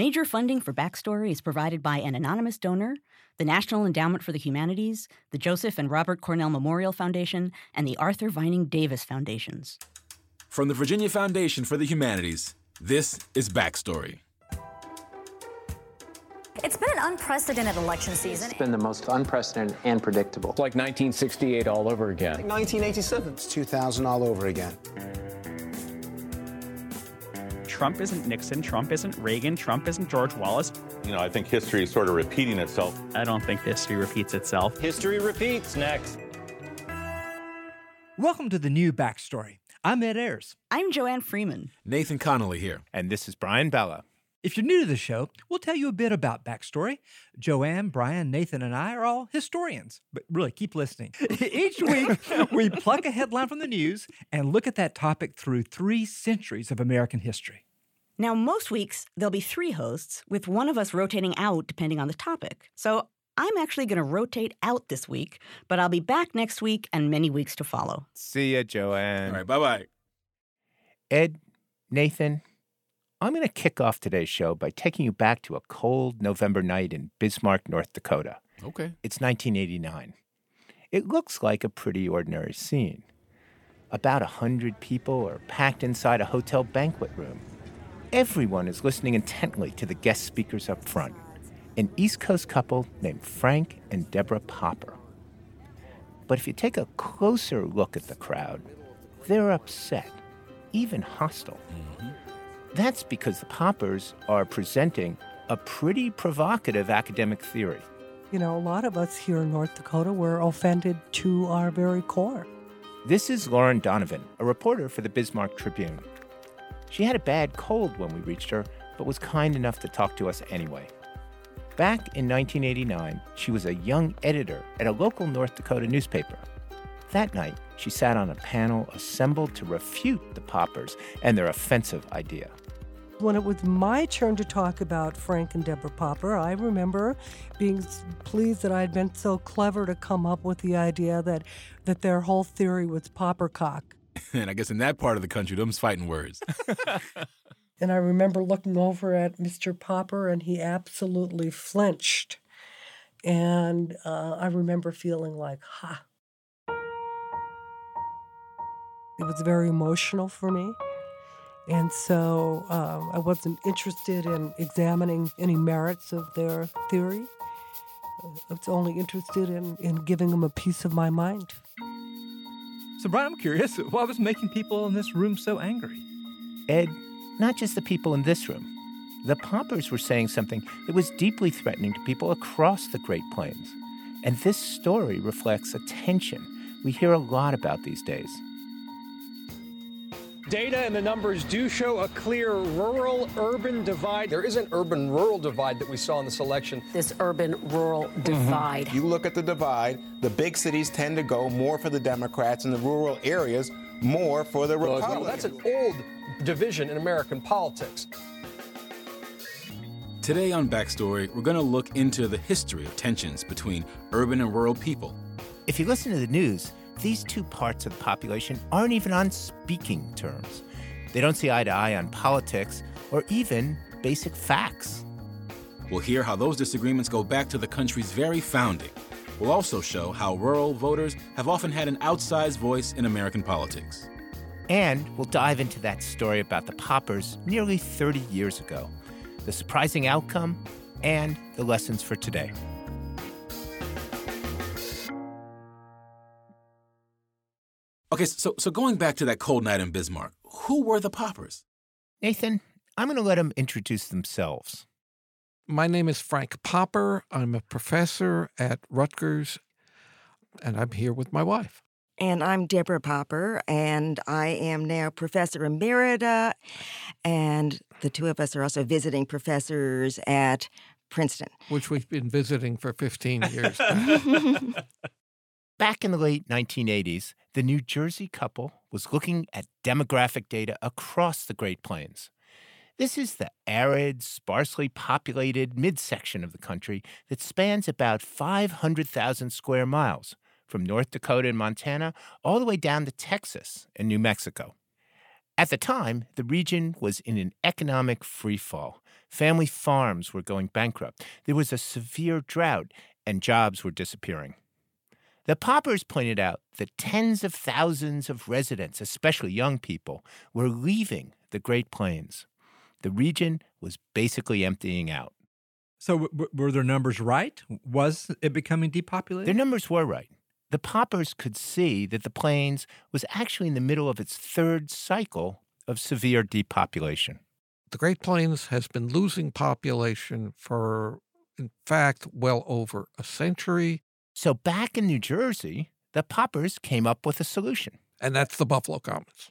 Major funding for BackStory is provided by an anonymous donor, the National Endowment for the Humanities, the Joseph and Robert Cornell Memorial Foundation, and the Arthur Vining Davis Foundations. From the Virginia Foundation for the Humanities, this is BackStory. It's been an unprecedented election season. It's been the most unprecedented and predictable. It's like 1968 all over again. Like 1987. It's 2000 all over again. Trump isn't Nixon. Trump isn't Reagan. Trump isn't George Wallace. You know, I think history is sort of repeating itself. I don't think history repeats itself. History repeats. Next. Welcome to the new BackStory. I'm Ed Ayers. I'm Joanne Freeman. Nathan Connolly here. And this is Brian Bella. If you're new to the show, we'll tell you a bit about BackStory. Joanne, Brian, Nathan, and I are all historians, but really, keep listening. Each week, we pluck a headline from the news and look at that topic through 3 centuries of American history. Now, most weeks, there'll be 3 hosts, with one of us rotating out depending on the topic. So I'm actually going to rotate out this week, but I'll be back next week and many weeks to follow. See ya, Joanne. All right, bye-bye. Ed, Nathan, I'm going to kick off today's show by taking you back to a cold November night in Bismarck, North Dakota. Okay. It's 1989. It looks like a pretty ordinary scene. About 100 people are packed inside a hotel banquet room. Everyone is listening intently to the guest speakers up front, an East Coast couple named Frank and Deborah Popper. But if you take a closer look at the crowd, they're upset, even hostile. Mm-hmm. That's because the Poppers are presenting a pretty provocative academic theory. You know, a lot of us here in North Dakota were offended to our very core. This is Lauren Donovan, a reporter for the Bismarck Tribune. She had a bad cold when we reached her, but was kind enough to talk to us anyway. Back in 1989, she was a young editor at a local North Dakota newspaper. That night, she sat on a panel assembled to refute the Poppers and their offensive idea. When it was my turn to talk about Frank and Deborah Popper, I remember being pleased that I had been so clever to come up with the idea that their whole theory was poppercock. And I guess in that part of the country, them's fighting words. And I remember looking over at Mr. Popper, and he absolutely flinched. And I remember feeling like, ha. It was very emotional for me, and so I wasn't interested in examining any merits of their theory. I was only interested in giving them a piece of my mind. So, Brian, I'm curious, what was making people in this room so angry? Ed, not just the people in this room. The Poppers were saying something that was deeply threatening to people across the Great Plains. And this story reflects a tension we hear a lot about these days. Data and the numbers do show a clear rural-urban divide. There is an urban-rural divide that we saw in this election. This urban-rural divide. Mm-hmm. You look at the divide, the big cities tend to go more for the Democrats and the rural areas more for the Republicans. Well, that's an old division in American politics. Today on BackStory, we're going to look into the history of tensions between urban and rural people. If you listen to the news, these two parts of the population aren't even on speaking terms. They don't see eye to eye on politics or even basic facts. We'll hear how those disagreements go back to the country's very founding. We'll also show how rural voters have often had an outsized voice in American politics. And we'll dive into that story about the Poppers nearly 30 years ago, the surprising outcome, and the lessons for today. Okay, so going back to that cold night in Bismarck, who were the Poppers? Nathan, I'm going to let them introduce themselves. My name is Frank Popper. I'm a professor at Rutgers, and I'm here with my wife. And I'm Deborah Popper, and I am now Professor Emerita, and the two of us are also visiting professors at Princeton. Which we've been visiting for 15 years. Back in the late 1980s, the New Jersey couple was looking at demographic data across the Great Plains. This is the arid, sparsely populated midsection of the country that spans about 500,000 square miles from North Dakota and Montana all the way down to Texas and New Mexico. At the time, the region was in an economic freefall, Family farms were going bankrupt. There was a severe drought, and jobs were disappearing. The Poppers pointed out that tens of thousands of residents, especially young people, were leaving the Great Plains. The region was basically emptying out. So were their numbers right? Was it becoming depopulated? Their numbers were right. The Poppers could see that the Plains was actually in the middle of its third cycle of severe depopulation. The Great Plains has been losing population for, in fact, well over a century. So back in New Jersey, the Poppers came up with a solution. And that's the Buffalo Commons.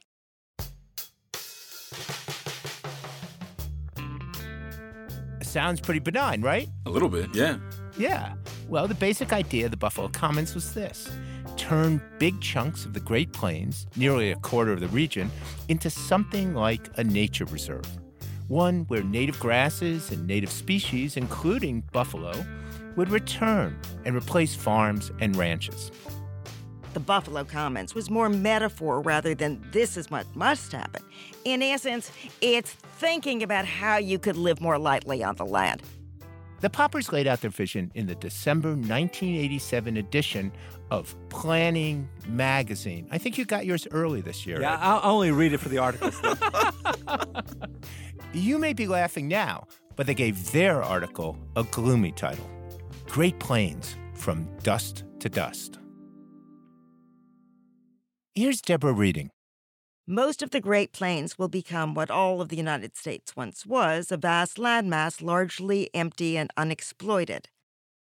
Sounds pretty benign, right? A little bit, yeah. Yeah. Well, the basic idea of the Buffalo Commons was this. Turn big chunks of the Great Plains, nearly a quarter of the region, into something like a nature reserve. One where native grasses and native species, including buffalo, would return and replace farms and ranches. The Buffalo Commons was more metaphor rather than this is what must happen. In essence, it's thinking about how you could live more lightly on the land. The Poppers laid out their vision in the December 1987 edition of Planning Magazine. I think you got yours early this year. Yeah, right? I'll only read it for the articles. You may be laughing now, but they gave their article a gloomy title, Great Plains from Dust to Dust. Here's Deborah reading. Most of the Great Plains will become what all of the United States once was, a vast landmass largely empty and unexploited.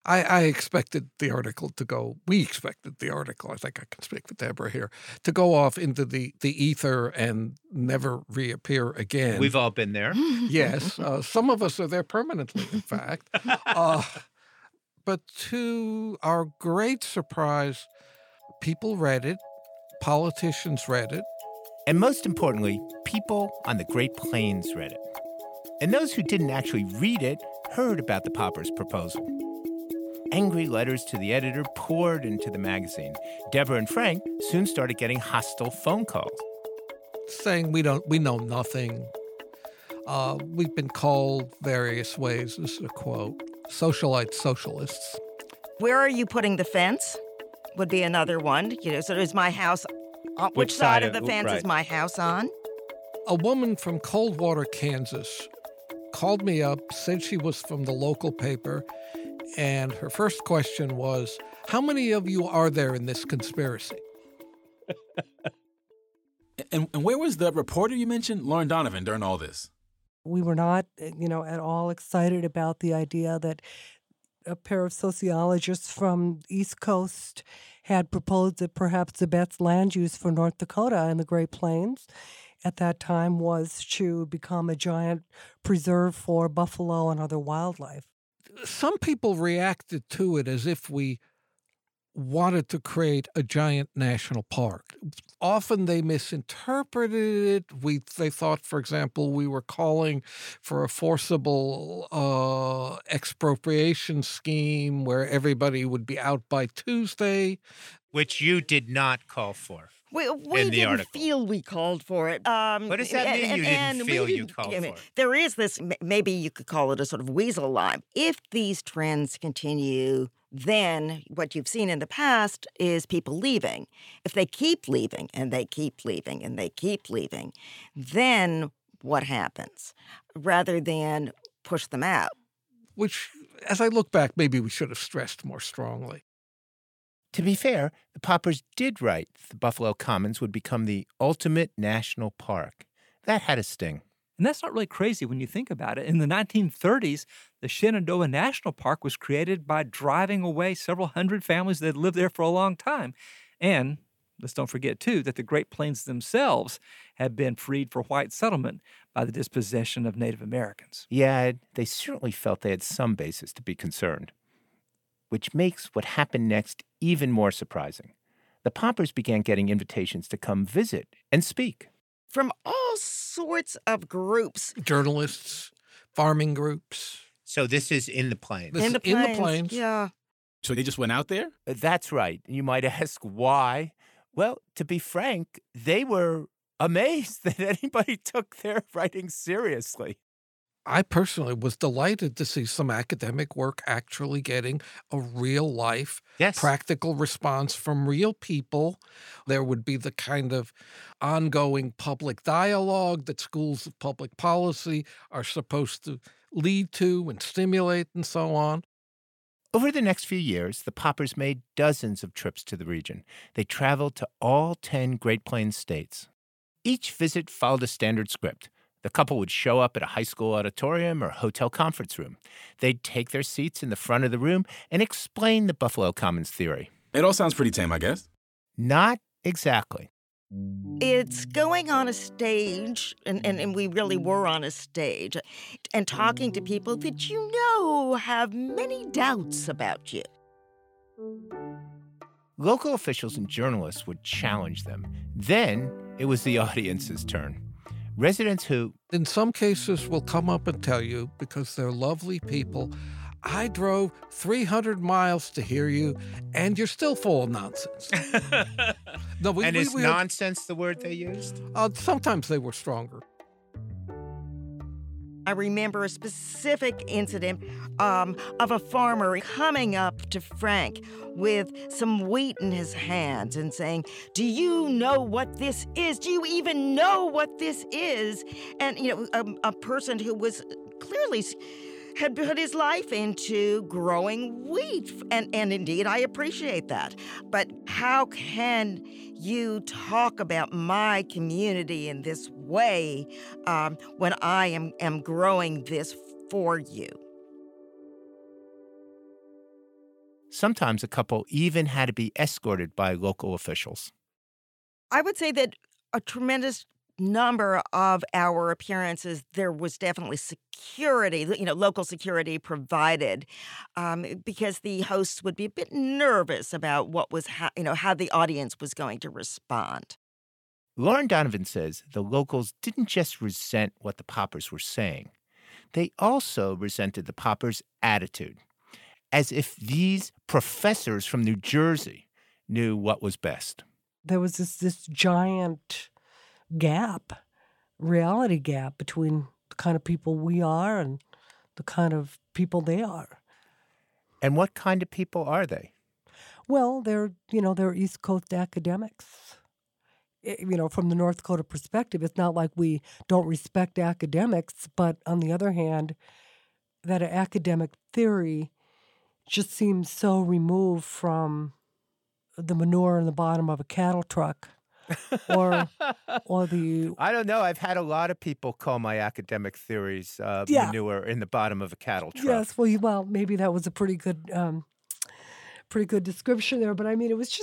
I expected the article to go, we expected the article, I think I can speak for Deborah here, to go off into the ether and never reappear again. We've all been there. Yes. Some of us are there permanently, in fact. But to our great surprise, people read it, politicians read it. And most importantly, people on the Great Plains read it. And those who didn't actually read it heard about the Poppers' proposal. Angry letters to the editor poured into the magazine. Deborah and Frank soon started getting hostile phone calls. Saying we know nothing. We've been called various ways, this is a quote, socialite socialists. Where are you putting the fence? Would be another one. You know, so is my house... Which side of the fence is my house on? A woman from Coldwater, Kansas, called me up, said she was from the local paper, and her first question was, how many of you are there in this conspiracy? and where was the reporter you mentioned, Lauren Donovan, during all this? We were not, at all excited about the idea that a pair of sociologists from the East Coast had proposed that perhaps the best land use for North Dakota and the Great Plains at that time was to become a giant preserve for buffalo and other wildlife. Some people reacted to it as if we wanted to create a giant national park. Often they misinterpreted it. They thought, for example, we were calling for a forcible expropriation scheme where everybody would be out by Tuesday. Which you did not call for. We didn't feel we called for it. What does that mean you didn't feel you called for it? There is this, maybe you could call it a sort of weasel line. If these trends continue, then what you've seen in the past is people leaving. If they keep leaving and they keep leaving and they keep leaving, then what happens? Rather than push them out. Which, as I look back, maybe we should have stressed more strongly. To be fair, the Poppers did write the Buffalo Commons would become the ultimate national park. That had a sting. And that's not really crazy when you think about it. In the 1930s, the Shenandoah National Park was created by driving away several hundred families that had lived there for a long time. And let's don't forget, too, that the Great Plains themselves had been freed for white settlement by the dispossession of Native Americans. Yeah, they certainly felt they had some basis to be concerned, which makes what happened next even more surprising. The Poppers began getting invitations to come visit and speak. From all sorts of groups. Journalists, farming groups. So this is in the Plains. In the Plains. Yeah. So they just went out there? That's right. You might ask why. Well, to be frank, they were amazed that anybody took their writing seriously. I personally was delighted to see some academic work actually getting a real-life, practical response from real people. There would be the kind of ongoing public dialogue that schools of public policy are supposed to lead to and stimulate and so on. Over the next few years, the Poppers made dozens of trips to the region. They traveled to all 10 Great Plains states. Each visit followed a standard script. The couple would show up at a high school auditorium or hotel conference room. They'd take their seats in the front of the room and explain the Buffalo Commons theory. It all sounds pretty tame, I guess. Not exactly. It's going on a stage, and we really were on a stage, and talking to people that you know have many doubts about you. Local officials and journalists would challenge them. Then it was the audience's turn. Residents who, in some cases, will come up and tell you, because they're lovely people, I drove 300 miles to hear you, and you're still full of nonsense. Nonsense the word they used? Sometimes they were stronger. I remember a specific incident of a farmer coming up to Frank with some wheat in his hands and saying, "Do you know what this is? Do you even know what this is?" And, you know, a person who was clearly had put his life into growing wheat. And indeed, I appreciate that. But how can you talk about my community in this way when I am growing this for you? Sometimes a couple even had to be escorted by local officials. I would say that a tremendous number of our appearances, there was definitely security, local security provided, because the hosts would be a bit nervous about what was, how the audience was going to respond. Lauren Donovan says the locals didn't just resent what the Poppers were saying. They also resented the Poppers' attitude, as if these professors from New Jersey knew what was best. There was this giant gap, reality gap, between the kind of people we are and the kind of people they are. And what kind of people are they? Well, they're East Coast academics. From the North Dakota perspective, it's not like we don't respect academics, but on the other hand, that academic theory just seems so removed from the manure in the bottom of a cattle truck. I don't know. I've had a lot of people call my academic theories manure in the bottom of a cattle truck. Yes, well, maybe that was a pretty good description there. But I mean, it's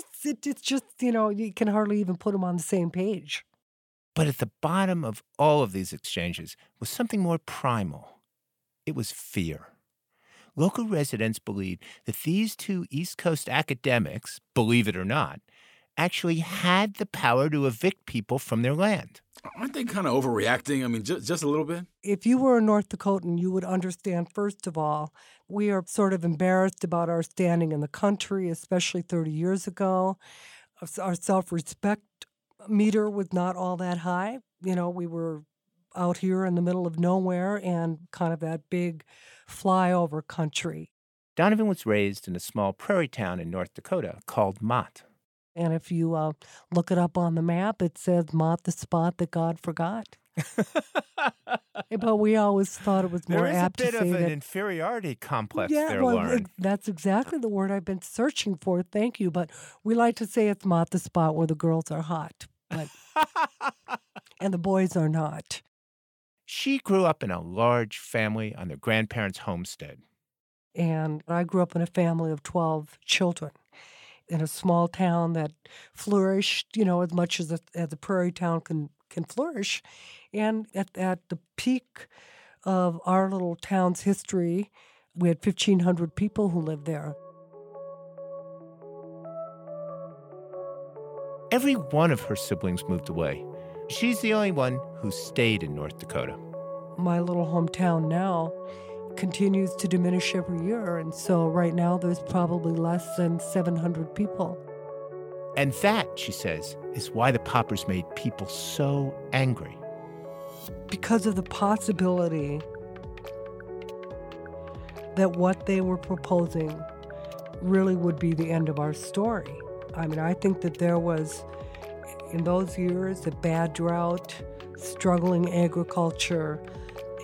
just you can hardly even put them on the same page. But at the bottom of all of these exchanges was something more primal. It was fear. Local residents believed that these two East Coast academics, believe it or not, actually had the power to evict people from their land. Aren't they kind of overreacting? I mean, just a little bit? If you were a North Dakotan, you would understand, first of all, we are sort of embarrassed about our standing in the country, especially 30 years ago. Our self-respect meter was not all that high. We were out here in the middle of nowhere and kind of that big flyover country. Donovan was raised in a small prairie town in North Dakota called Mott. And if you look it up on the map, it says Mott, the spot that God forgot. But we always thought it was more apt to say that. There is a bit of an inferiority complex there, Lauren. That's exactly the word I've been searching for. Thank you. But we like to say it's Mott, the spot where the girls are hot. But and the boys are not. She grew up in a large family on their grandparents' homestead. And I grew up in a family of 12 children. In a small town that flourished, as much as a prairie town can flourish. And at the peak of our little town's history, we had 1,500 people who lived there. Every one of her siblings moved away. She's the only one who stayed in North Dakota. My little hometown now continues to diminish every year, and so right now there's probably less than 700 people. And that, she says, is why the Poppers made people so angry. Because of the possibility that what they were proposing really would be the end of our story. I mean, I think that there was, in those years, a bad drought, struggling agriculture,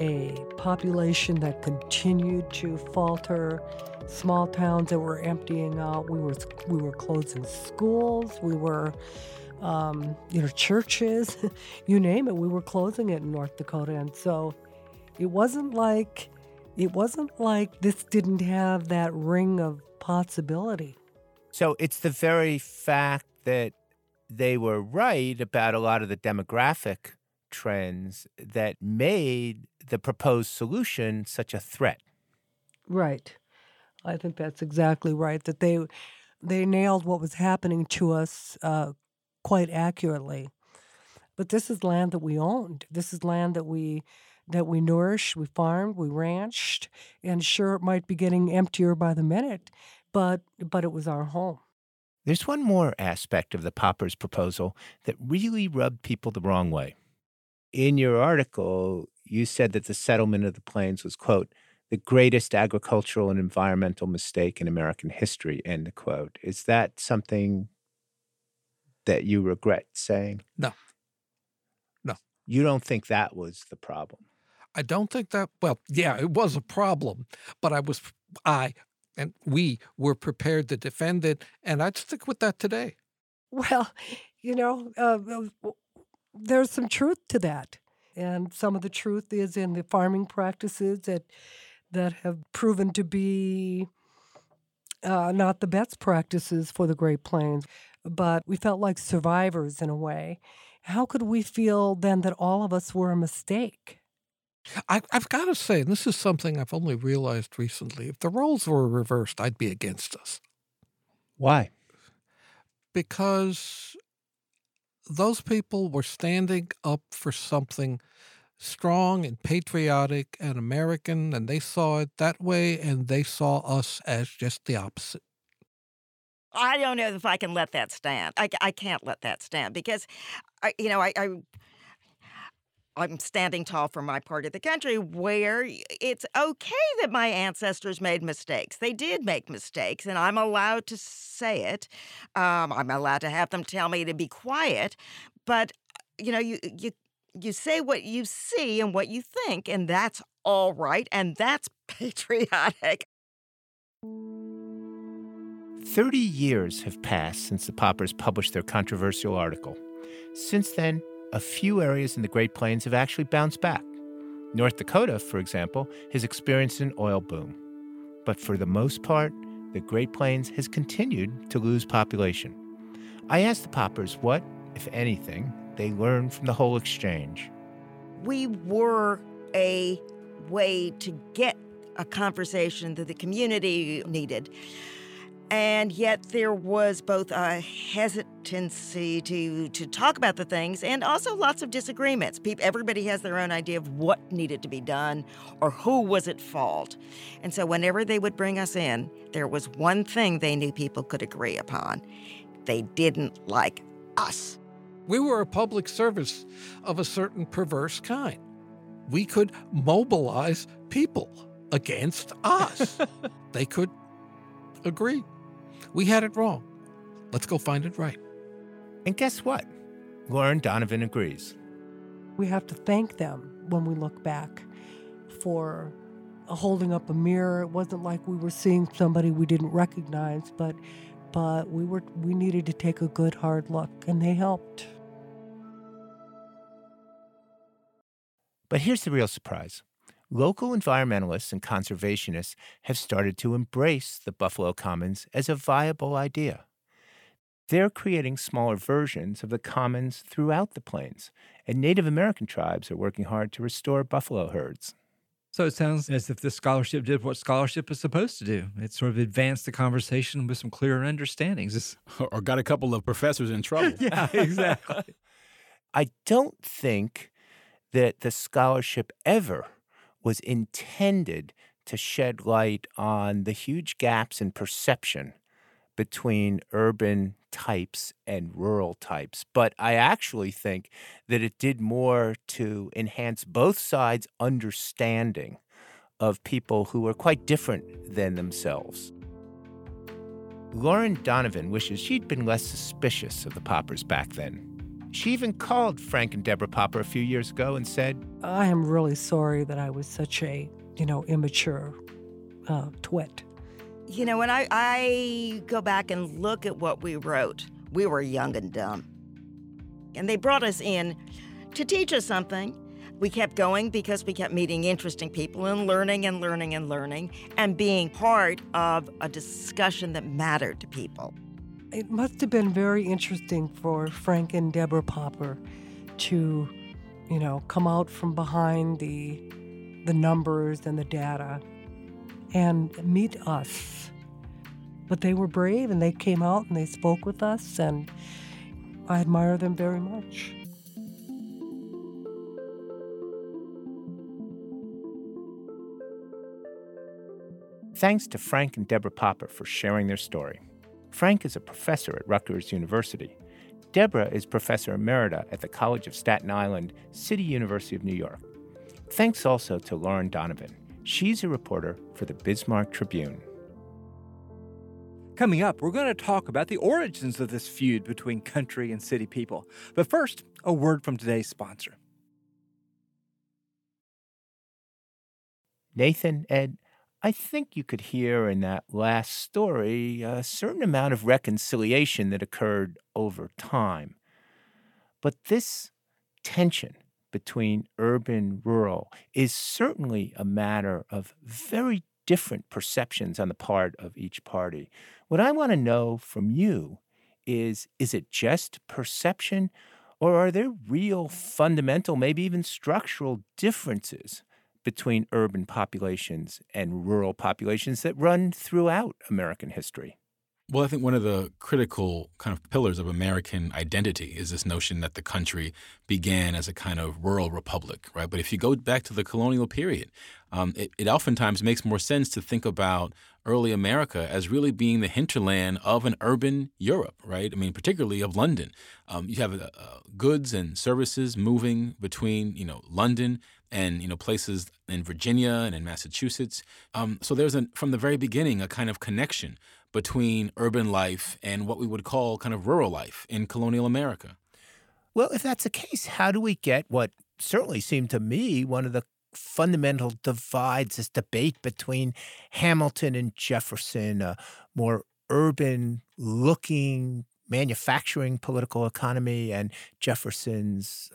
a population that continued to falter, small towns that were emptying out. We were closing schools. We were, churches, you name it. We were closing it in North Dakota, and so it wasn't like this didn't have that ring of possibility. So it's the very fact that they were right about a lot of the demographic trends that made the proposed solution such a threat. Right. I think that's exactly right, that they nailed what was happening to us quite accurately. But this is land that we owned. This is land that we nourished, we farmed, we ranched, and sure, it might be getting emptier by the minute, but it was our home. There's one more aspect of the Popper's proposal that really rubbed people the wrong way. In your article, you said that the settlement of the plains was, quote, the greatest agricultural and environmental mistake in American history, end quote. Is that something that you regret saying? No. You don't think that was the problem? I don't think that, well, yeah, it was a problem, but we were prepared to defend it, and I'd stick with that today. Well, there's some truth to that, and some of the truth is in the farming practices that have proven to be not the best practices for the Great Plains. But we felt like survivors in a way. How could we feel then that all of us were a mistake? I've got to say, and this is something I've only realized recently, if the roles were reversed, I'd be against us. Why? Because those people were standing up for something strong and patriotic and American, and they saw it that way, and they saw us as just the opposite. I don't know if I can let that stand. I can't let that stand because, I'm standing tall for my part of the country where it's okay that my ancestors made mistakes. They did make mistakes, and I'm allowed to say it. I'm allowed to have them tell me to be quiet. But, you say what you see and what you think, and that's all right, and that's patriotic. 30 years have passed since the Poppers published their controversial article. Since then, a few areas in the Great Plains have actually bounced back. North Dakota, for example, has experienced an oil boom. But for the most part, the Great Plains has continued to lose population. I asked the Poppers what, if anything, they learned from the whole exchange. We were a way to get a conversation that the community needed. And yet there was both a hesitancy to talk about the things and also lots of disagreements. Everybody has their own idea of what needed to be done or who was at fault. And so whenever they would bring us in, there was one thing they knew people could agree upon. They didn't like us. We were a public service of a certain perverse kind. We could mobilize people against us. They could agree. We had it wrong. Let's go find it right. And guess what? Lauren Donovan agrees. We have to thank them when we look back for holding up a mirror. It wasn't like we were seeing somebody we didn't recognize, but we needed to take a good hard look, and they helped. But here's the real surprise. Local environmentalists and conservationists have started to embrace the Buffalo Commons as a viable idea. They're creating smaller versions of the commons throughout the plains, and Native American tribes are working hard to restore buffalo herds. So it sounds as if this scholarship did what scholarship is supposed to do. It sort of advanced the conversation with some clearer understandings. Or got a couple of professors in trouble. Yeah, exactly. I don't think that the scholarship ever was intended to shed light on the huge gaps in perception between urban types and rural types. But I actually think that it did more to enhance both sides' understanding of people who are quite different than themselves. Lauren Donovan wishes she'd been less suspicious of the Poppers back then. She even called Frank and Deborah Popper a few years ago and said, I am really sorry that I was such a, immature twit. When I go back and look at what we wrote, we were young and dumb. And they brought us in to teach us something. We kept going because we kept meeting interesting people and learning and being part of a discussion that mattered to people. It must have been very interesting for Frank and Deborah Popper to, come out from behind the numbers and the data and meet us. But they were brave, and they came out and they spoke with us, and I admire them very much. Thanks to Frank and Deborah Popper for sharing their story. Frank is a professor at Rutgers University. Deborah is professor emerita at the College of Staten Island, City University of New York. Thanks also to Lauren Donovan. She's a reporter for the Bismarck Tribune. Coming up, we're going to talk about the origins of this feud between country and city people. But first, a word from today's sponsor. Nathan, Ed, I think you could hear in that last story a certain amount of reconciliation that occurred over time. But this tension between urban and rural is certainly a matter of very different perceptions on the part of each party. What I want to know from you is it just perception, or are there real fundamental, maybe even structural differences between urban populations and rural populations that run throughout American history? Well, I think one of the critical kind of pillars of American identity is this notion that the country began as a kind of rural republic, right? But if you go back to the colonial period, it oftentimes makes more sense to think about early America as really being the hinterland of an urban Europe, right? I mean, particularly of London. You have goods and services moving between, London and, places in Virginia and in Massachusetts. So there's, from the very beginning, a kind of connection between urban life and what we would call kind of rural life in colonial America. Well, if that's the case, how do we get what certainly seemed to me one of the fundamental divides, this debate between Hamilton and Jefferson, a more urban-looking manufacturing political economy, and Jefferson's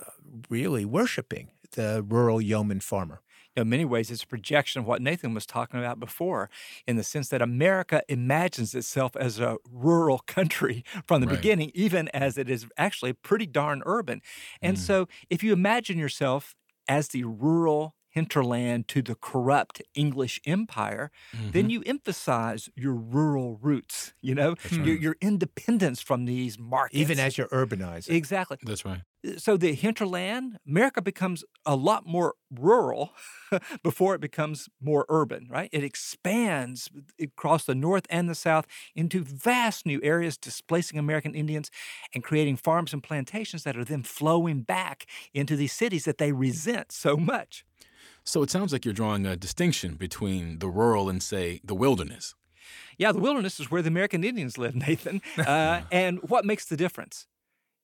really worshiping the rural yeoman farmer? In many ways, it's a projection of what Nathan was talking about before, in the sense that America imagines itself as a rural country from the beginning, even as it is actually pretty darn urban. And so if you imagine yourself as the rural hinterland to the corrupt English empire, then you emphasize your rural roots, your independence from these markets. Even as you're urbanizing. Exactly. That's right. So the hinterland, America becomes a lot more rural before it becomes more urban, right? It expands across the North and the South into vast new areas, displacing American Indians and creating farms and plantations that are then flowing back into these cities that they resent so much. So it sounds like you're drawing a distinction between the rural and, say, the wilderness. Yeah, the wilderness is where the American Indians lived, Nathan. And what makes the difference?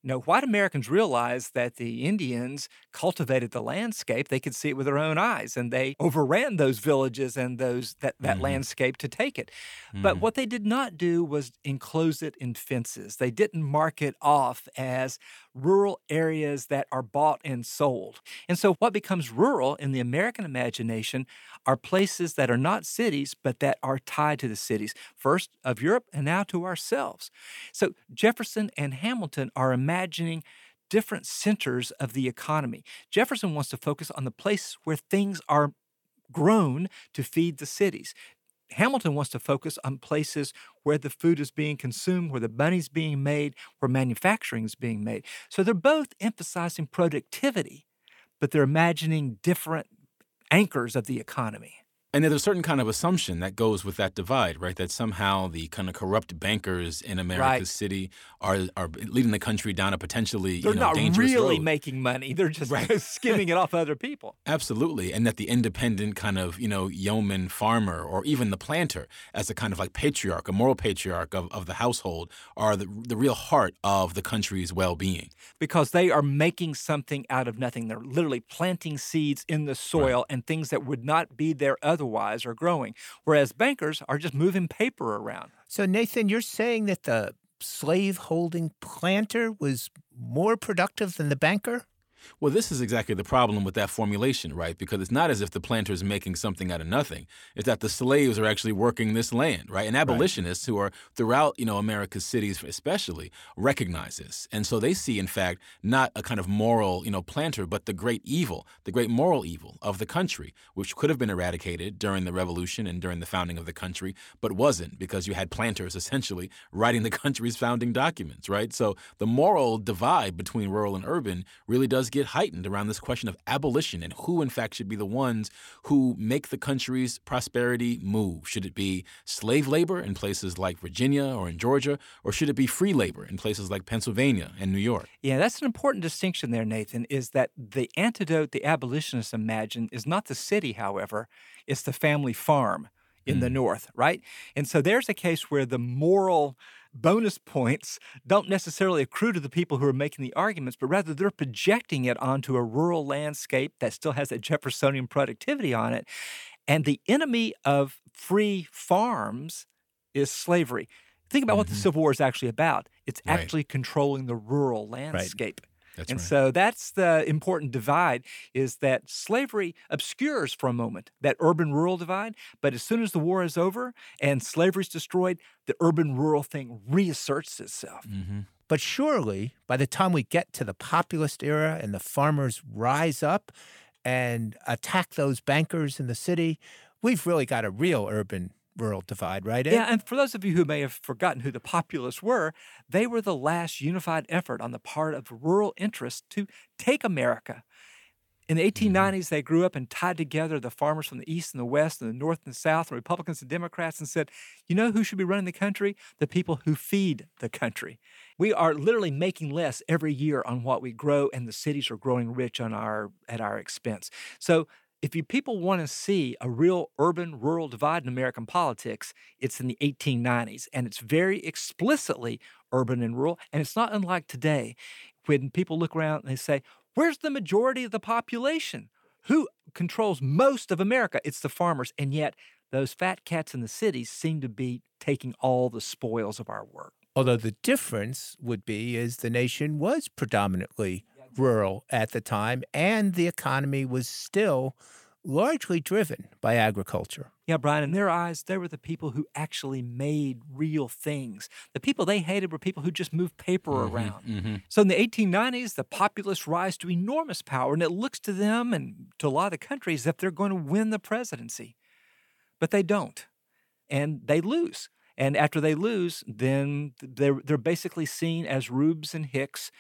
White Americans realized that the Indians cultivated the landscape. They could see it with their own eyes, and they overran those villages and that landscape to take it. But what they did not do was enclose it in fences. They didn't mark it off as rural areas that are bought and sold. And so what becomes rural in the American imagination are places that are not cities, but that are tied to the cities, first of Europe and now to ourselves. So Jefferson and Hamilton are imagining different centers of the economy. Jefferson wants to focus on the place where things are grown to feed the cities. Hamilton wants to focus on places where the food is being consumed, where the money's being made, where manufacturing is being made. So they're both emphasizing productivity, but they're imagining different anchors of the economy. And there's a certain kind of assumption that goes with that divide, right? That somehow the kind of corrupt bankers in America's city are leading the country down a potentially dangerous road. They're not really making money. They're just skimming it off other people. Absolutely. And that the independent kind of, yeoman farmer or even the planter as a kind of like patriarch, a moral patriarch of the household are the real heart of the country's well-being. Because they are making something out of nothing. They're literally planting seeds in the soil and things that would not be there otherwise are growing, whereas bankers are just moving paper around. So, Nathan, you're saying that the slave-holding planter was more productive than the banker? Well, this is exactly the problem with that formulation, right? Because it's not as if the planter is making something out of nothing. It's that the slaves are actually working this land, right? And abolitionists who are throughout, America's cities especially recognize this. And so they see, in fact, not a kind of moral, planter, but the great evil, the great moral evil of the country, which could have been eradicated during the Revolution and during the founding of the country, but wasn't because you had planters essentially writing the country's founding documents, right? So the moral divide between rural and urban really does get heightened around this question of abolition and who, in fact, should be the ones who make the country's prosperity move. Should it be slave labor in places like Virginia or in Georgia, or should it be free labor in places like Pennsylvania and New York? Yeah, that's an important distinction there, Nathan, is that the antidote the abolitionists imagine is not the city, however, it's the family farm in the North, right? And so there's a case where the moral bonus points don't necessarily accrue to the people who are making the arguments, but rather they're projecting it onto a rural landscape that still has a Jeffersonian productivity on it. And the enemy of free farms is slavery. Think about what the Civil War is actually about. It's actually controlling the rural landscape. Right. So that's the important divide, is that slavery obscures for a moment that urban-rural divide. But as soon as the war is over and slavery's destroyed, the urban-rural thing reasserts itself. Mm-hmm. But surely, by the time we get to the populist era and the farmers rise up and attack those bankers in the city, we've really got a real urban-rural divide, right? Yeah, and for those of you who may have forgotten who the populists were, they were the last unified effort on the part of rural interests to take America. In the 1890s, they grew up and tied together the farmers from the East and the West and the North and the South, and Republicans and Democrats, and said, you know who should be running the country? The people who feed the country. We are literally making less every year on what we grow, and the cities are growing rich on at our expense. So if you people want to see a real urban-rural divide in American politics, it's in the 1890s, and it's very explicitly urban and rural, and it's not unlike today when people look around and they say, where's the majority of the population? Who controls most of America? It's the farmers, and yet those fat cats in the cities seem to be taking all the spoils of our work. Although the difference would be is the nation was predominantly rural at the time, and the economy was still largely driven by agriculture. Yeah, Brian, in their eyes, they were the people who actually made real things. The people they hated were people who just moved paper around. So in the 1890s, the populists rise to enormous power, and it looks to them and to a lot of the countries as if they're going to win the presidency. But they don't, and they lose. And after they lose, then they're basically seen as rubes and hicks.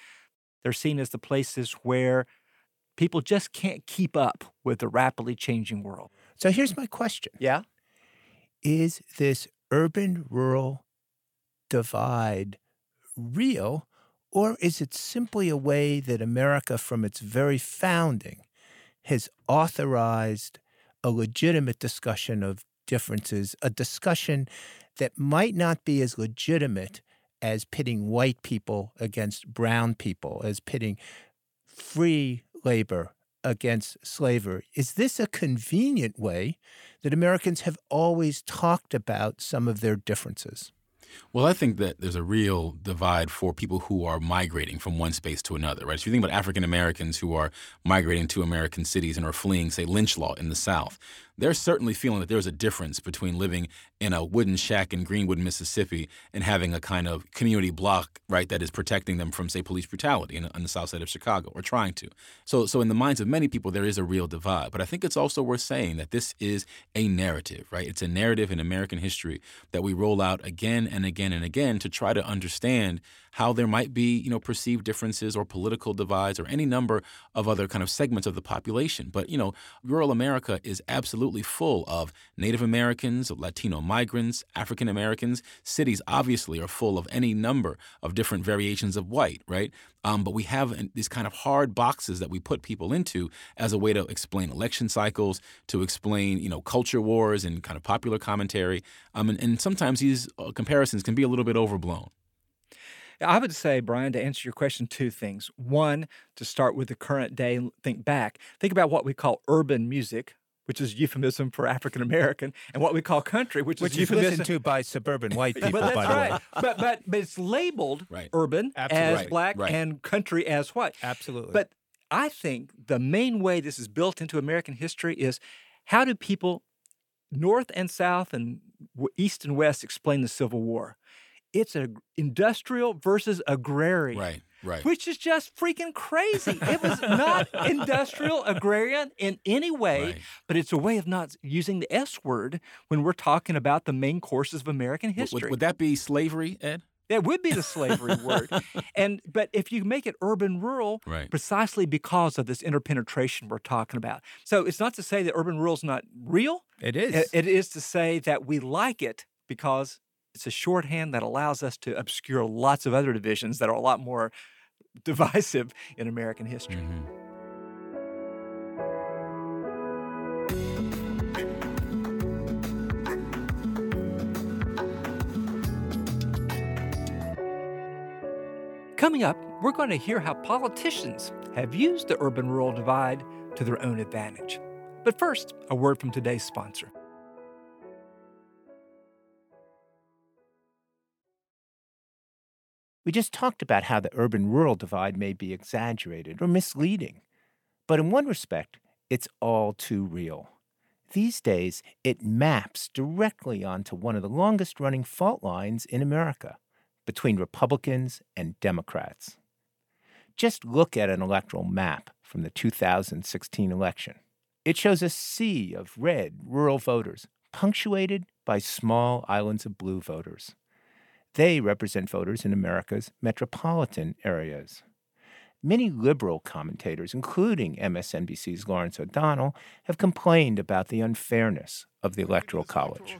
They're seen as the places where people just can't keep up with the rapidly changing world. So here's my question. Yeah? Is this urban-rural divide real, or is it simply a way that America from its very founding has authorized a legitimate discussion of differences, a discussion that might not be as legitimate as pitting white people against brown people, as pitting free labor against slavery? Is this a convenient way that Americans have always talked about some of their differences? Well, I think that there's a real divide for people who are migrating from one space to another, right? So you think about African Americans who are migrating to American cities and are fleeing, say, lynch law in the South. They're certainly feeling that there's a difference between living in a wooden shack in Greenwood, Mississippi, and having a kind of community block, right, that is protecting them from, say, police brutality on the south side of Chicago, or trying to. So in the minds of many people, there is a real divide. But I think it's also worth saying that this is a narrative, right? It's a narrative in American history that we roll out again and again and again to try to understand how there might be, you know, perceived differences or political divides or any number of other kind of segments of the population. But, you know, rural America is absolutely full of Native Americans, Latino migrants, African Americans. Cities obviously are full of any number of different variations of white, right? But we have these kind of hard boxes that we put people into as a way to explain election cycles, to explain, you know, culture wars and kind of popular commentary. And sometimes these comparisons can be a little bit overblown. I would say, Brian, to answer your question, two things. One, to start with the current day and think back. Think about what we call urban music, which is euphemism for African American, and what we call country, which is euphemism. Listened to by suburban white people, but that's by the right. way. But it's labeled right. urban Absolutely. As right. black right. and country as what? Absolutely. But I think the main way this is built into American history is how do people north and south and east and west explain the Civil War? It's an industrial versus agrarian. Right. Right. Which is just freaking crazy. It was not industrial agrarian in any way, right. but it's a way of not using the S word when we're talking about the main courses of American history. Would that be slavery, Ed? That would be the slavery word. But if you make it urban-rural, right. precisely because of this interpenetration we're talking about. So it's not to say that urban-rural is not real. It is. It is to say that we like it because it's a shorthand that allows us to obscure lots of other divisions that are a lot more divisive in American history. Mm-hmm. Coming up, we're going to hear how politicians have used the urban-rural divide to their own advantage. But first, a word from today's sponsor. We just talked about how the urban-rural divide may be exaggerated or misleading. But in one respect, it's all too real. These days, it maps directly onto one of the longest-running fault lines in America, between Republicans and Democrats. Just look at an electoral map from the 2016 election. It shows a sea of red rural voters, punctuated by small islands of blue voters. They represent voters in America's metropolitan areas. Many liberal commentators, including MSNBC's Lawrence O'Donnell, have complained about the unfairness of the Electoral College.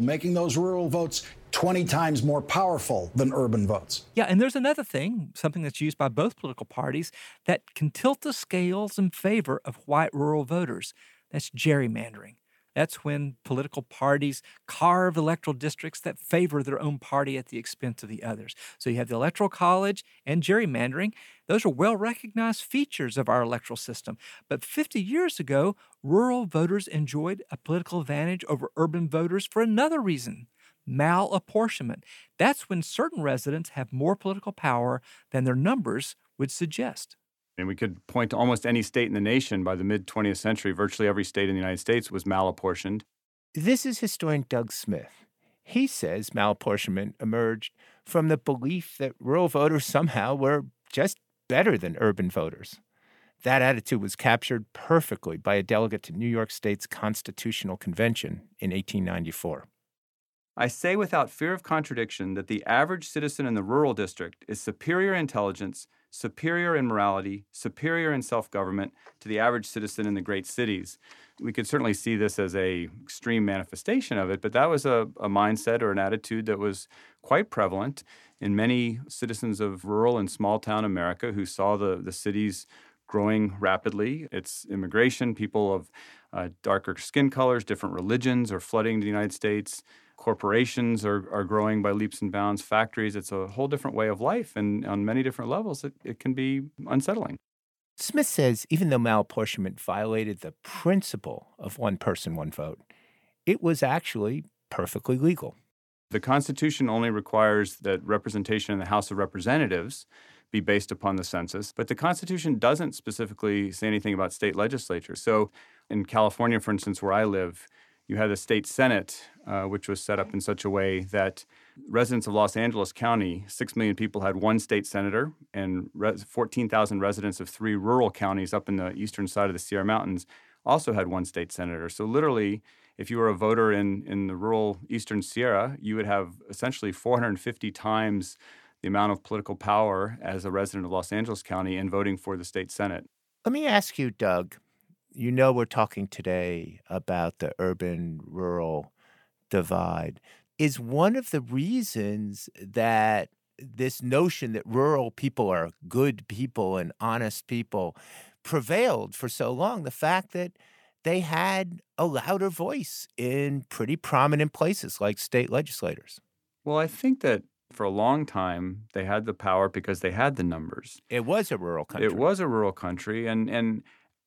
Making those rural votes 20 times more powerful than urban votes. Yeah, and there's another thing, something that's used by both political parties, that can tilt the scales in favor of white rural voters. That's gerrymandering. That's when political parties carve electoral districts that favor their own party at the expense of the others. So you have the Electoral College and gerrymandering. Those are well-recognized features of our electoral system. But 50 years ago, rural voters enjoyed a political advantage over urban voters for another reason, malapportionment. That's when certain residents have more political power than their numbers would suggest. And we could point to almost any state in the nation. By the mid-20th century, virtually every state in the United States was malapportioned. This is historian Doug Smith. He says malapportionment emerged from the belief that rural voters somehow were just better than urban voters. That attitude was captured perfectly by a delegate to New York State's Constitutional Convention in 1894. I say without fear of contradiction that the average citizen in the rural district is superior in intelligence, superior in morality, superior in self-government to the average citizen in the great cities. We could certainly see this as an extreme manifestation of it, but that was a mindset or an attitude that was quite prevalent in many citizens of rural and small-town America who saw the cities growing rapidly. It's immigration, people of darker skin colors, different religions are flooding to the United States. Corporations are growing by leaps and bounds, factories. It's a whole different way of life, and on many different levels, it can be unsettling. Smith says even though malapportionment violated the principle of one person, one vote, it was actually perfectly legal. The Constitution only requires that representation in the House of Representatives be based upon the census, but the Constitution doesn't specifically say anything about state legislatures. So in California, for instance, where I live, you had the state senate, which was set up in such a way that residents of Los Angeles County, 6 million people, had one state senator, and 14,000 residents of 3 rural counties up in the eastern side of the Sierra Mountains also had one state senator. So literally, if you were a voter in the rural eastern Sierra, you would have essentially 450 times the amount of political power as a resident of Los Angeles County in voting for the state Senate. Let me ask you, Doug, you know we're talking today about the urban-rural divide. Is one of the reasons that this notion that rural people are good people and honest people prevailed for so long, the fact that they had a louder voice in pretty prominent places like state legislators? Well, I think that for a long time, they had the power because they had the numbers. It was a rural country. It was a rural country. And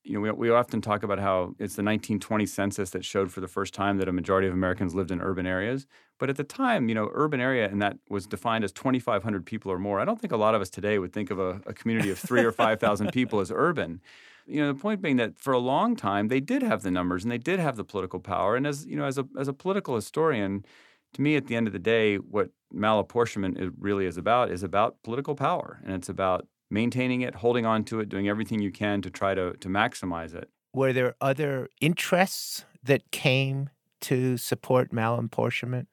you know, we often talk about how it's the 1920 census that showed for the first time that a majority of Americans lived in urban areas. But at the time, you know, urban area, and that was defined as 2,500 people or more. I don't think a lot of us today would think of a community of 3,000 or 5,000 people as urban. You know, the point being that for a long time, they did have the numbers and they did have the political power. And as, you know, as a political historian, to me, at the end of the day, what malapportionment really is about political power. And it's about maintaining it, holding on to it, doing everything you can to try to maximize it. Were there other interests that came to support malapportionment?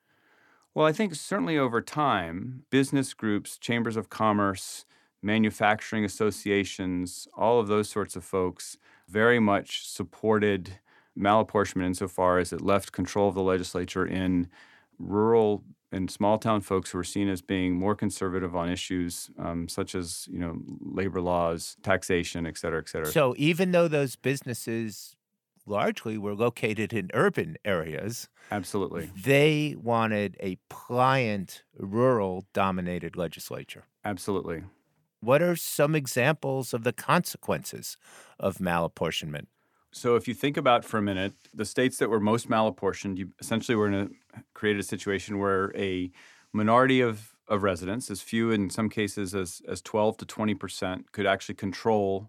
Well, I think certainly over time, business groups, chambers of commerce, manufacturing associations, all of those sorts of folks very much supported malapportionment insofar as it left control of the legislature in rural and small-town folks who were seen as being more conservative on issues such as, you know, labor laws, taxation, et cetera, et cetera. So even though those businesses largely were located in urban areas— Absolutely. —they wanted a pliant, rural-dominated legislature. Absolutely. What are some examples of the consequences of malapportionment? So if you think about for a minute, the states that were most malapportioned, you essentially were in created a situation where a minority of residents, as few in some cases as 12 to 20%, could actually control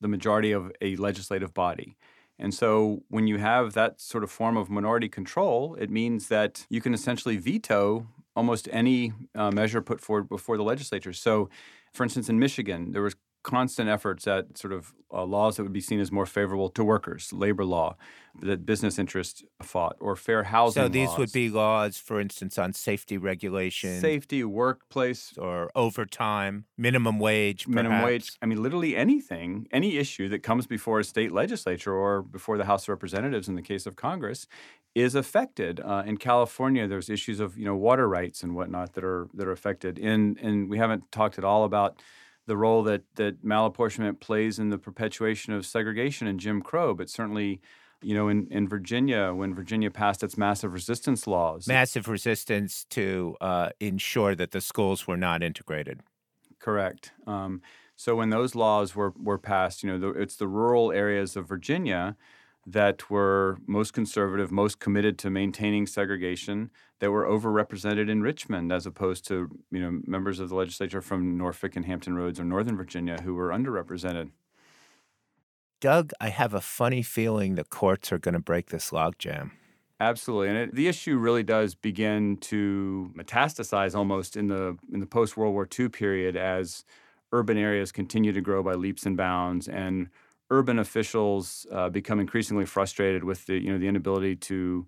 the majority of a legislative body. And so when you have that sort of form of minority control, it means that you can essentially veto almost any measure put forward before the legislature. So, for instance, in Michigan, there was constant efforts at sort of laws that would be seen as more favorable to workers, labor law, that business interests fought, or fair housing laws. So these would be laws, for instance, on safety regulation. Safety, workplace. Or overtime, minimum wage, perhaps. Minimum wage. I mean, literally anything, any issue that comes before a state legislature or before the House of Representatives in the case of Congress is affected. In California, there's issues of, you know, water rights and whatnot that are affected. And we haven't talked at all about the role that malapportionment plays in the perpetuation of segregation and Jim Crow, but certainly, you know, in Virginia, when Virginia passed its massive resistance laws. Massive resistance to ensure that the schools were not integrated. Correct. So when those laws were passed, you know, it's the rural areas of Virginia that were most conservative, most committed to maintaining segregation, that were overrepresented in Richmond as opposed to, you know, members of the legislature from Norfolk and Hampton Roads or Northern Virginia who were underrepresented. Doug, I have a funny feeling the courts are going to break this logjam. Absolutely. And the issue really does begin to metastasize almost in the post-World War II period as urban areas continue to grow by leaps and bounds, and urban officials become increasingly frustrated with the inability to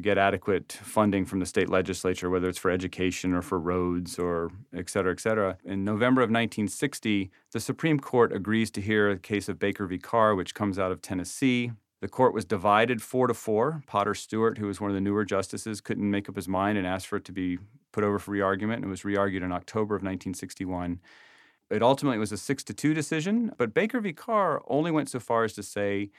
get adequate funding from the state legislature, whether it's for education or for roads or et cetera, et cetera. In November of 1960, the Supreme Court agrees to hear a case of Baker v. Carr, which comes out of Tennessee. The court was divided 4-4. Potter Stewart, who was one of the newer justices, couldn't make up his mind and asked for it to be put over for re-argument, and it was re-argued in October of 1961. It ultimately was a 6-2 decision, but Baker v. Carr only went so far as to say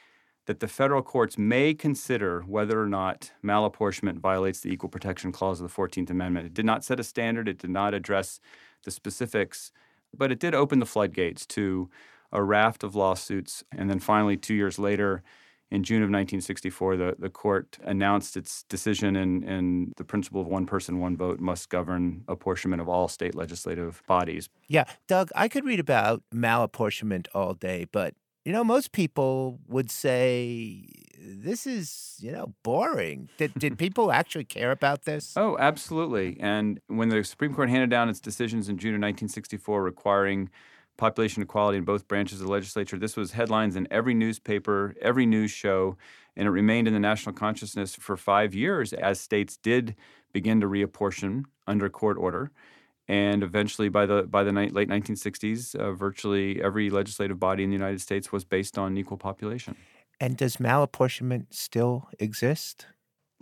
that the federal courts may consider whether or not malapportionment violates the Equal Protection Clause of the 14th Amendment. It did not set a standard. It did not address the specifics, but it did open the floodgates to a raft of lawsuits. And then finally, 2 years later, in June of 1964, the court announced its decision, and the principle of one person, one vote must govern apportionment of all state legislative bodies. Yeah. Doug, I could read about malapportionment all day, but, you know, most people would say this is, you know, boring. Did people actually care about this? Oh, absolutely. And when the Supreme Court handed down its decisions in June of 1964 requiring population equality in both branches of the legislature, this was headlines in every newspaper, every news show, and it remained in the national consciousness for 5 years as states did begin to reapportion under court order. And eventually, by the late 1960s, virtually every legislative body in the United States was based on equal population. And does malapportionment still exist?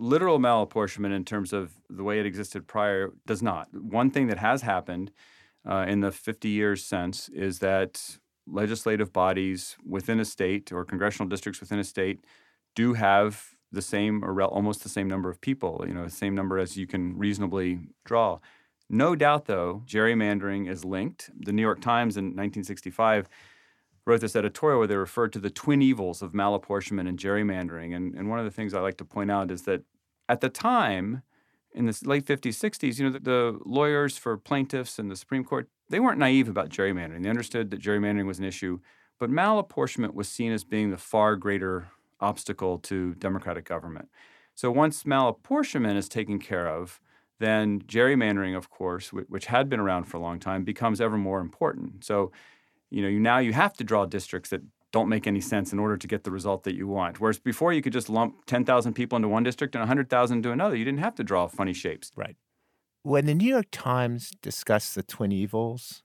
Literal malapportionment in terms of the way it existed prior does not. One thing that has happened in the 50 years since is that legislative bodies within a state or congressional districts within a state do have the same or almost the same number of people, you know, the same number as you can reasonably draw. No doubt, though, gerrymandering is linked. The New York Times in 1965 wrote this editorial where they referred to the twin evils of malapportionment and gerrymandering. And one of the things I like to point out is that at the time, in the late 50s, 60s, you know, the lawyers for plaintiffs and the Supreme Court, they weren't naive about gerrymandering. They understood that gerrymandering was an issue. But malapportionment was seen as being the far greater obstacle to democratic government. So once malapportionment is taken care of, then gerrymandering, of course, which had been around for a long time, becomes ever more important. So, you know, now you have to draw districts that don't make any sense in order to get the result that you want. Whereas before you could just lump 10,000 people into one district and 100,000 into another. You didn't have to draw funny shapes. Right. When the New York Times discussed the twin evils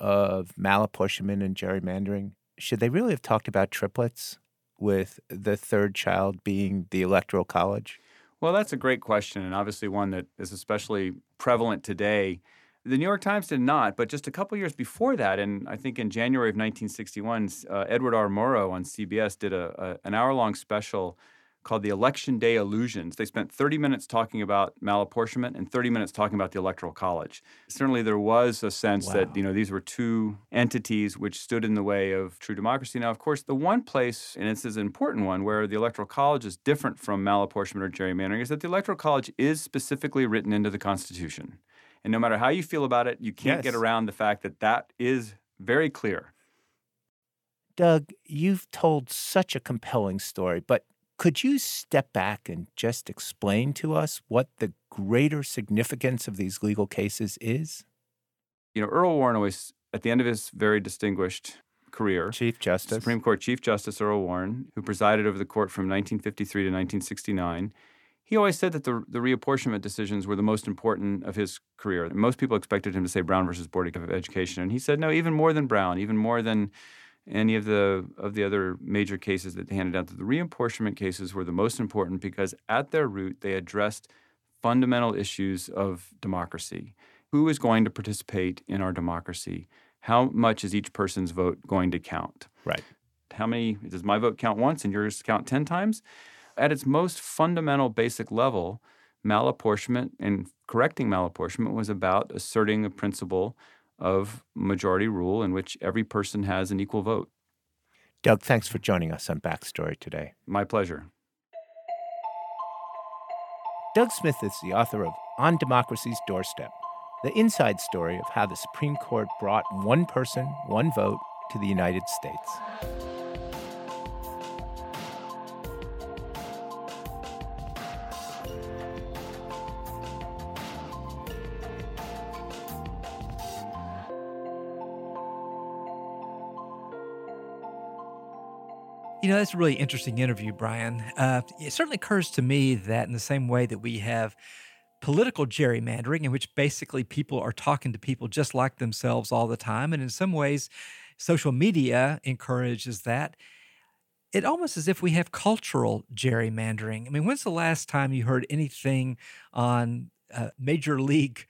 of malapportionment and gerrymandering, should they really have talked about triplets with the third child being the Electoral College? Well, that's a great question, and obviously one that is especially prevalent today. The New York Times did not, but just a couple years before that, and I think in January of 1961, Edward R. Murrow on CBS did an hour-long special called The Election Day Illusions. They spent 30 minutes talking about malapportionment and 30 minutes talking about the Electoral College. Certainly there was a sense that, you know, these were two entities which stood in the way of true democracy. Now, of course, the one place, and it's an important one, where the Electoral College is different from malapportionment or gerrymandering is that the Electoral College is specifically written into the Constitution. And no matter how you feel about it, you can't get around the fact that that is very clear. Doug, you've told such a compelling story, but could you step back and just explain to us what the greater significance of these legal cases is? You know, Earl Warren always, at the end of his very distinguished career, Supreme Court Chief Justice Earl Warren, who presided over the court from 1953 to 1969, he always said that the reapportionment decisions were the most important of his career. Most people expected him to say Brown versus Board of Education, and he said, no, even more than Brown, even more than any of the other major cases that they handed out, that the reapportionment cases were the most important because at their root, they addressed fundamental issues of democracy. Who is going to participate in our democracy? How much is each person's vote going to count? Right. How many, does my vote count once and yours count 10 times? At its most fundamental basic level, malapportionment and correcting malapportionment was about asserting the principle of majority rule in which every person has an equal vote. Doug, thanks for joining us on Backstory today. My pleasure. Doug Smith is the author of On Democracy's Doorstep, the inside story of how the Supreme Court brought one person, one vote to the United States. You know, that's a really interesting interview, Brian. It certainly occurs to me that in the same way that we have political gerrymandering in which basically people are talking to people just like themselves all the time, and in some ways social media encourages that, it almost as if we have cultural gerrymandering. I mean, when's the last time you heard anything on Major League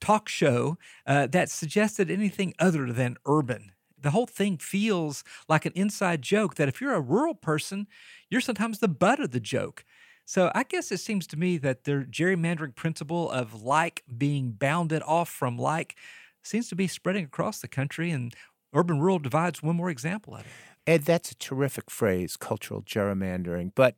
talk show that suggested anything other than urban? The whole thing feels like an inside joke that if you're a rural person, you're sometimes the butt of the joke. So I guess it seems to me that their gerrymandering principle of like being bounded off from like seems to be spreading across the country, and urban-rural divides one more example of it. Ed, that's a terrific phrase, cultural gerrymandering. But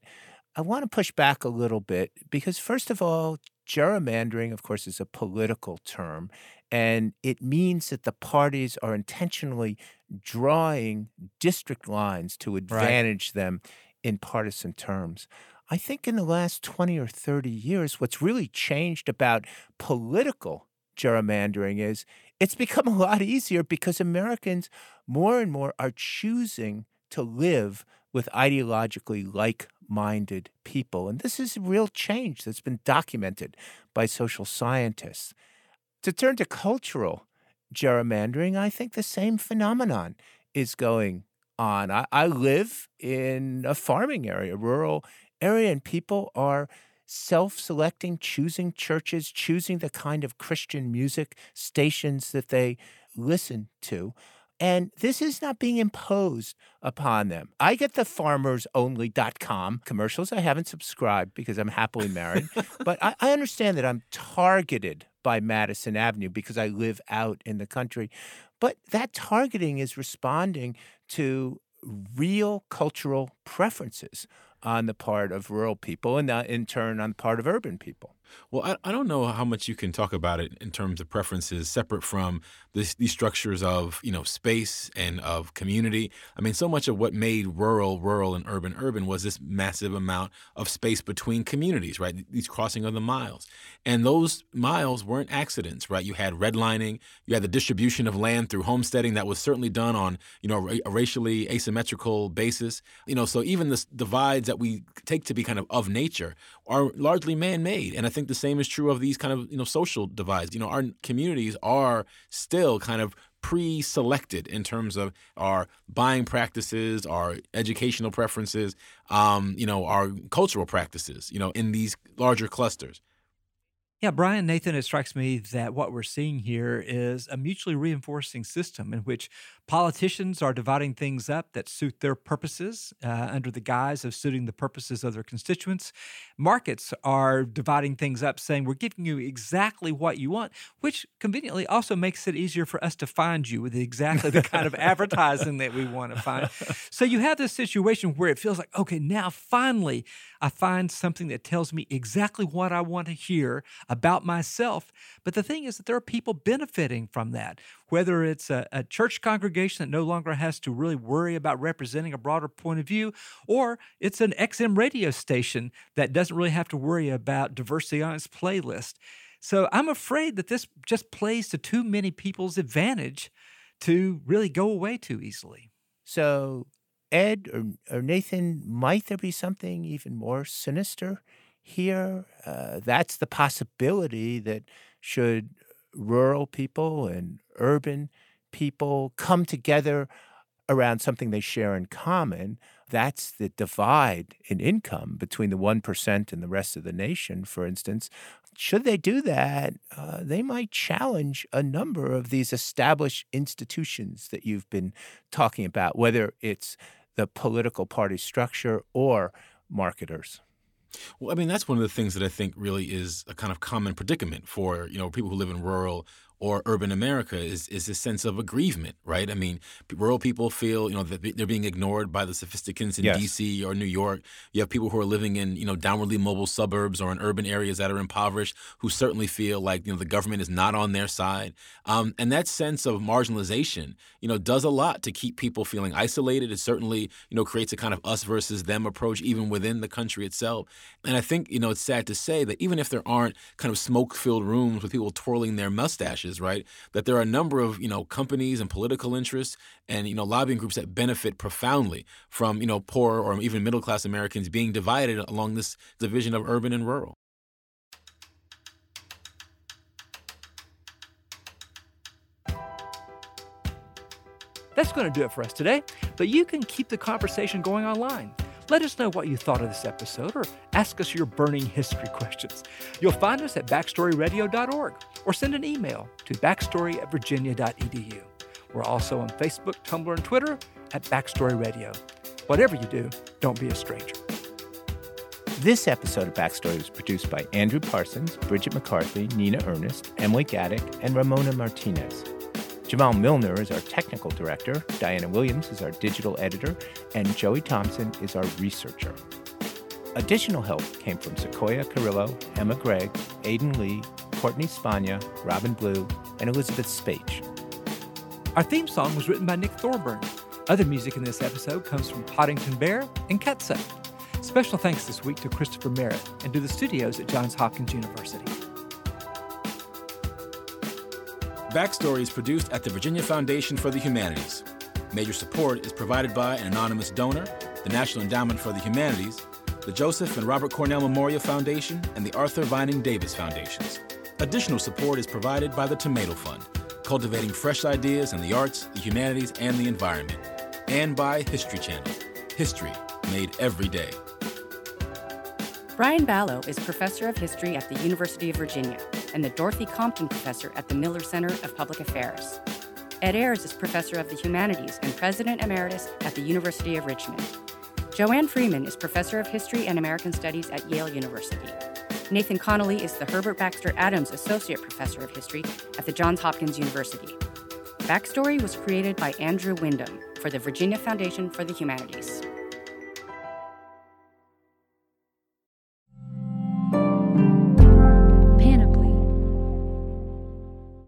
I want to push back a little bit because, first of all, gerrymandering, of course, is a political term, and it means that the parties are intentionally drawing district lines to advantage them in partisan terms. I think in the last 20 or 30 years, what's really changed about political gerrymandering is it's become a lot easier because Americans more and more are choosing to live with ideologically like-minded people. And this is a real change that's been documented by social scientists. To turn to cultural gerrymandering, I think the same phenomenon is going on. I live in a farming area, a rural area, and people are self-selecting, choosing churches, choosing the kind of Christian music stations that they listen to. And this is not being imposed upon them. I get the FarmersOnly.com commercials. I haven't subscribed because I'm happily married. But I understand that I'm targeted by Madison Avenue because I live out in the country. But that targeting is responding to real cultural preferences on the part of rural people and in turn on the part of urban people. Well, I don't know how much you can talk about it in terms of preferences separate from these structures of, space and of community. I mean, so much of what made rural and urban was this massive amount of space between communities, right? These crossing of the miles. And those miles weren't accidents, right? You had redlining, you had the distribution of land through homesteading that was certainly done on, a racially asymmetrical basis. So even the divides that we take to be kind of nature are largely man-made. And I think the same is true of these kind of, social divides. Our communities are still kind of pre-selected in terms of our buying practices, our educational preferences, our cultural practices, in these larger clusters. Yeah, Brian, Nathan, it strikes me that what we're seeing here is a mutually reinforcing system in which politicians are dividing things up that suit their purposes under the guise of suiting the purposes of their constituents. Markets are dividing things up, saying, we're giving you exactly what you want, which conveniently also makes it easier for us to find you with exactly the kind of advertising that we want to find. So you have this situation where it feels like, okay, now finally I find something that tells me exactly what I want to hear about myself. But the thing is that there are people benefiting from that, whether it's a church congregation that no longer has to really worry about representing a broader point of view, or it's an XM radio station that doesn't really have to worry about diversity on its playlist. So I'm afraid that this just plays to too many people's advantage to really go away too easily. So Ed or Nathan, might there be something even more sinister here? That's the possibility that should rural people and urban people come together around something they share in common, that's the divide in income between the 1% and the rest of the nation, for instance. Should they do that, they might challenge a number of these established institutions that you've been talking about, whether it's the political party structure or marketers. Well, I mean, that's one of the things that I think really is a kind of common predicament for, people who live in rural or urban America is this sense of aggrievement, right? I mean, rural people feel, that they're being ignored by the sophisticates in yes. D.C. or New York. You have people who are living in, downwardly mobile suburbs or in urban areas that are impoverished who certainly feel like, the government is not on their side. And that sense of marginalization, does a lot to keep people feeling isolated. It certainly, creates a kind of us versus them approach even within the country itself. And I think, it's sad to say that even if there aren't kind of smoke-filled rooms with people twirling their mustaches, right, that there are a number of, companies and political interests and, lobbying groups that benefit profoundly from, poor or even middle-class Americans being divided along this division of urban and rural. That's going to do it for us today, but you can keep the conversation going online. Let us know what you thought of this episode or ask us your burning history questions. You'll find us at backstoryradio.org or send an email to backstory@virginia.edu. We're also on Facebook, Tumblr, and Twitter at Backstory Radio. Whatever you do, don't be a stranger. This episode of Backstory was produced by Andrew Parsons, Bridget McCarthy, Nina Ernest, Emily Gaddick, and Ramona Martinez. Jamal Milner is our technical director, Diana Williams is our digital editor, and Joey Thompson is our researcher. Additional help came from Sequoia Carrillo, Emma Gregg, Aiden Lee, Courtney Spania, Robin Blue, and Elizabeth Spach. Our theme song was written by Nick Thorburn. Other music in this episode comes from Poddington Bear and Catsup. Special thanks this week to Christopher Merritt and to the studios at Johns Hopkins University. Backstory is produced at the Virginia Foundation for the Humanities. Major support is provided by an anonymous donor, the National Endowment for the Humanities, the Joseph and Robert Cornell Memorial Foundation, and the Arthur Vining Davis Foundations. Additional support is provided by the Tomato Fund, cultivating fresh ideas in the arts, the humanities, and the environment, and by History Channel, history made every day. Brian Ballow is professor of history at the University of Virginia and the Dorothy Compton Professor at the Miller Center of Public Affairs. Ed Ayers is professor of the humanities and president emeritus at the University of Richmond. Joanne Freeman is professor of history and American studies at Yale University. Nathan Connolly is the Herbert Baxter Adams Associate Professor of History at the Johns Hopkins University. BackStory was created by Andrew Wyndham for the Virginia Foundation for the Humanities.